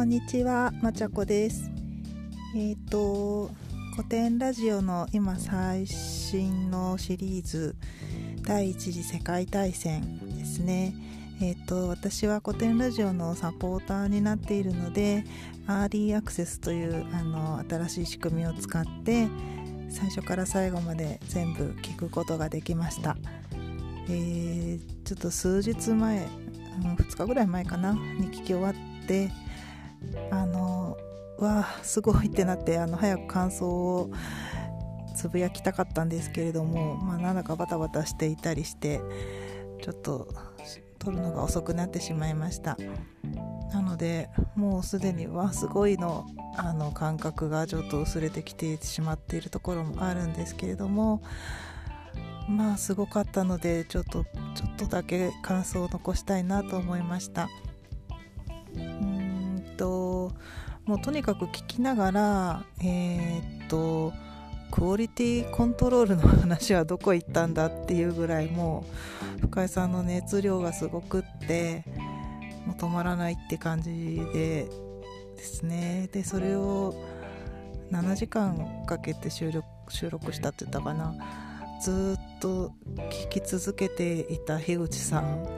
こんにちは、まちゃこです。古典ラジオの今最新のシリーズ第一次世界大戦ですね。私は古典ラジオのサポーターになっているので、アーリーアクセスという新しい仕組みを使って最初から最後まで全部聞くことができました。ちょっと数日前、2日ぐらい前かなに聞き終わって、わあすごいってなって早く感想をつぶやきたかったんですけれども、なんだかバタバタしていたりしてちょっと撮るのが遅くなってしまいました。なのでもうすでにすごいの感覚がちょっと薄れてきてしまっているところもあるんですけれども、すごかったのでちょっとだけ感想を残したいなと思いました。もうとにかく聞きながらクオリティコントロールの話はどこ行ったんだっていうぐらい、もう深井さんの熱量がすごくってもう止まらないって感じでですね。でそれを7時間かけて収録したって言ったかな。ずっと聞き続けていた樋口さん、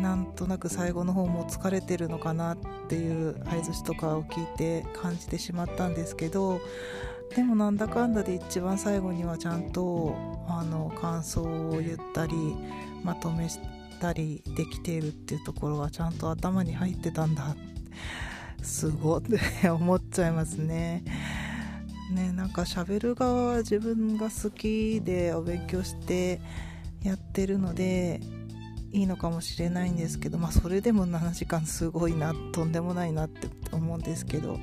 なんとなく最後の方も疲れてるのかなっていう相槌とかを聞いて感じてしまったんですけど、でもなんだかんだで一番最後にはちゃんと感想を言ったりまとめしたりできているっていうところはちゃんと頭に入ってたんだ、すごって思っちゃいますね。なんか喋る側は自分が好きでお勉強してやってるのでいいのかもしれないんですけど、それでも7時間すごいな、とんでもないなって思うんですけど、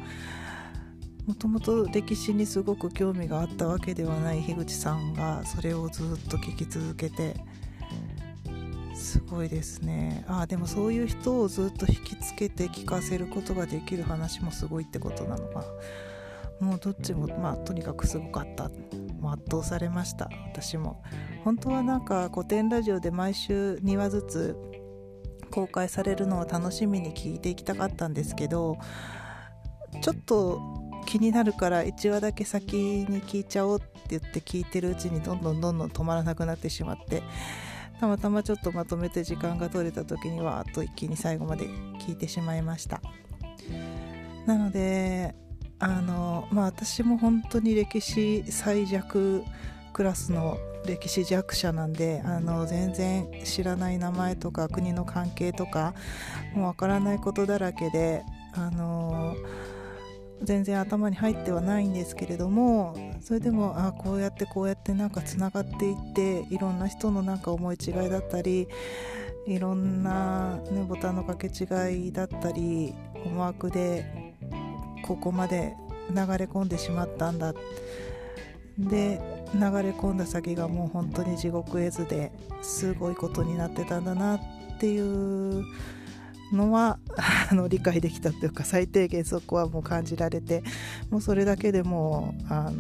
もともと歴史にすごく興味があったわけではない樋口さんがそれをずっと聞き続けてすごいですね。でもそういう人をずっと引きつけて聞かせることができる話もすごいってことなのか、もうどっちもとにかくすごかった。圧倒されました。私も本当はなんか古典ラジオで毎週2話ずつ公開されるのを楽しみに聞いていきたかったんですけど、ちょっと気になるから1話だけ先に聞いちゃおうって言って聞いてるうちにどんどん止まらなくなってしまって、たまたまちょっとまとめて時間が取れた時には一気に最後まで聞いてしまいました。なので私も本当に歴史最弱クラスの歴史弱者なんで、全然知らない名前とか国の関係とかもうわからないことだらけで、全然頭に入ってはないんですけれども、それでもこうやってなんかつながっていって、いろんな人のなんか思い違いだったり、いろんな、ボタンのかけ違いだったり思惑でここまで流れ込んでしまったんだ。で流れ込んだ先がもう本当に地獄絵図ですごいことになってたんだなっていうのは理解できたというか、最低限そこはもう感じられて、もうそれだけでもう今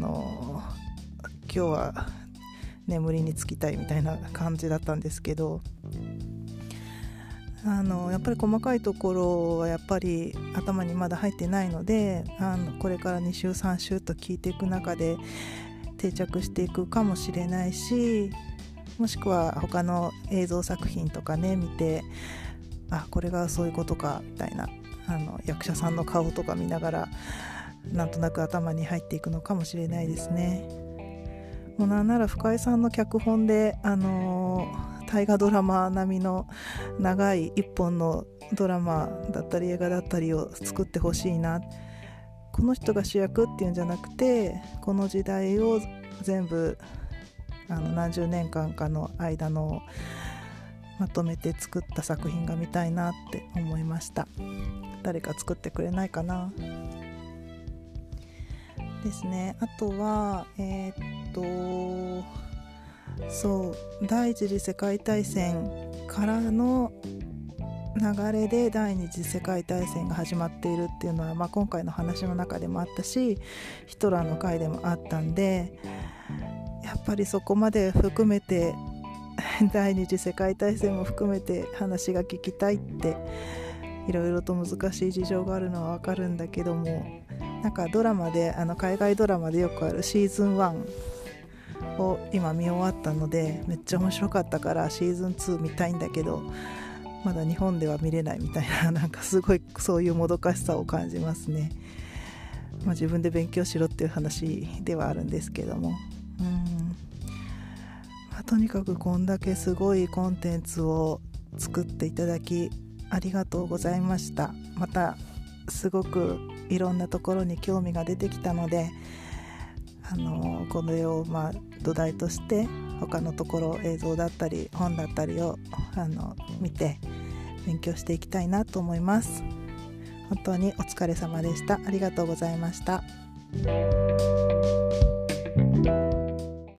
日は眠りにつきたいみたいな感じだったんですけど、やっぱり細かいところはやっぱり頭にまだ入ってないので、これから2週3週と聞いていく中で定着していくかもしれないし、もしくは他の映像作品とか見て、これがそういうことかみたいな役者さんの顔とか見ながらなんとなく頭に入っていくのかもしれないですね。もうなんなら深井さんの脚本で大河ドラマ並みの長い一本のドラマだったり映画だったりを作ってほしいな。この人が主役っていうんじゃなくて、この時代を全部何十年間かの間のまとめて作った作品が見たいなって思いました。誰か作ってくれないかなですね。あとは第一次世界大戦からの流れで第二次世界大戦が始まっているっていうのは、今回の話の中でもあったし、ヒトラーの回でもあったんで、やっぱりそこまで含めて第二次世界大戦も含めて話が聞きたいっていろいろと難しい事情があるのはわかるんだけども、なんかドラマで海外ドラマでよくあるシーズン1を今見終わったので、めっちゃ面白かったからシーズン2見たいんだけど、まだ日本では見れないみたいな、なんかすごいそういうもどかしさを感じますね。まあ、自分で勉強しろっていう話ではあるんですけども、まあ、とにかくこんだけすごいコンテンツを作っていただきありがとうございました。またすごくいろんなところに興味が出てきたので、これを土台として他のところ映像だったり本だったりを見て勉強していきたいなと思います。本当にお疲れ様でした。ありがとうございました。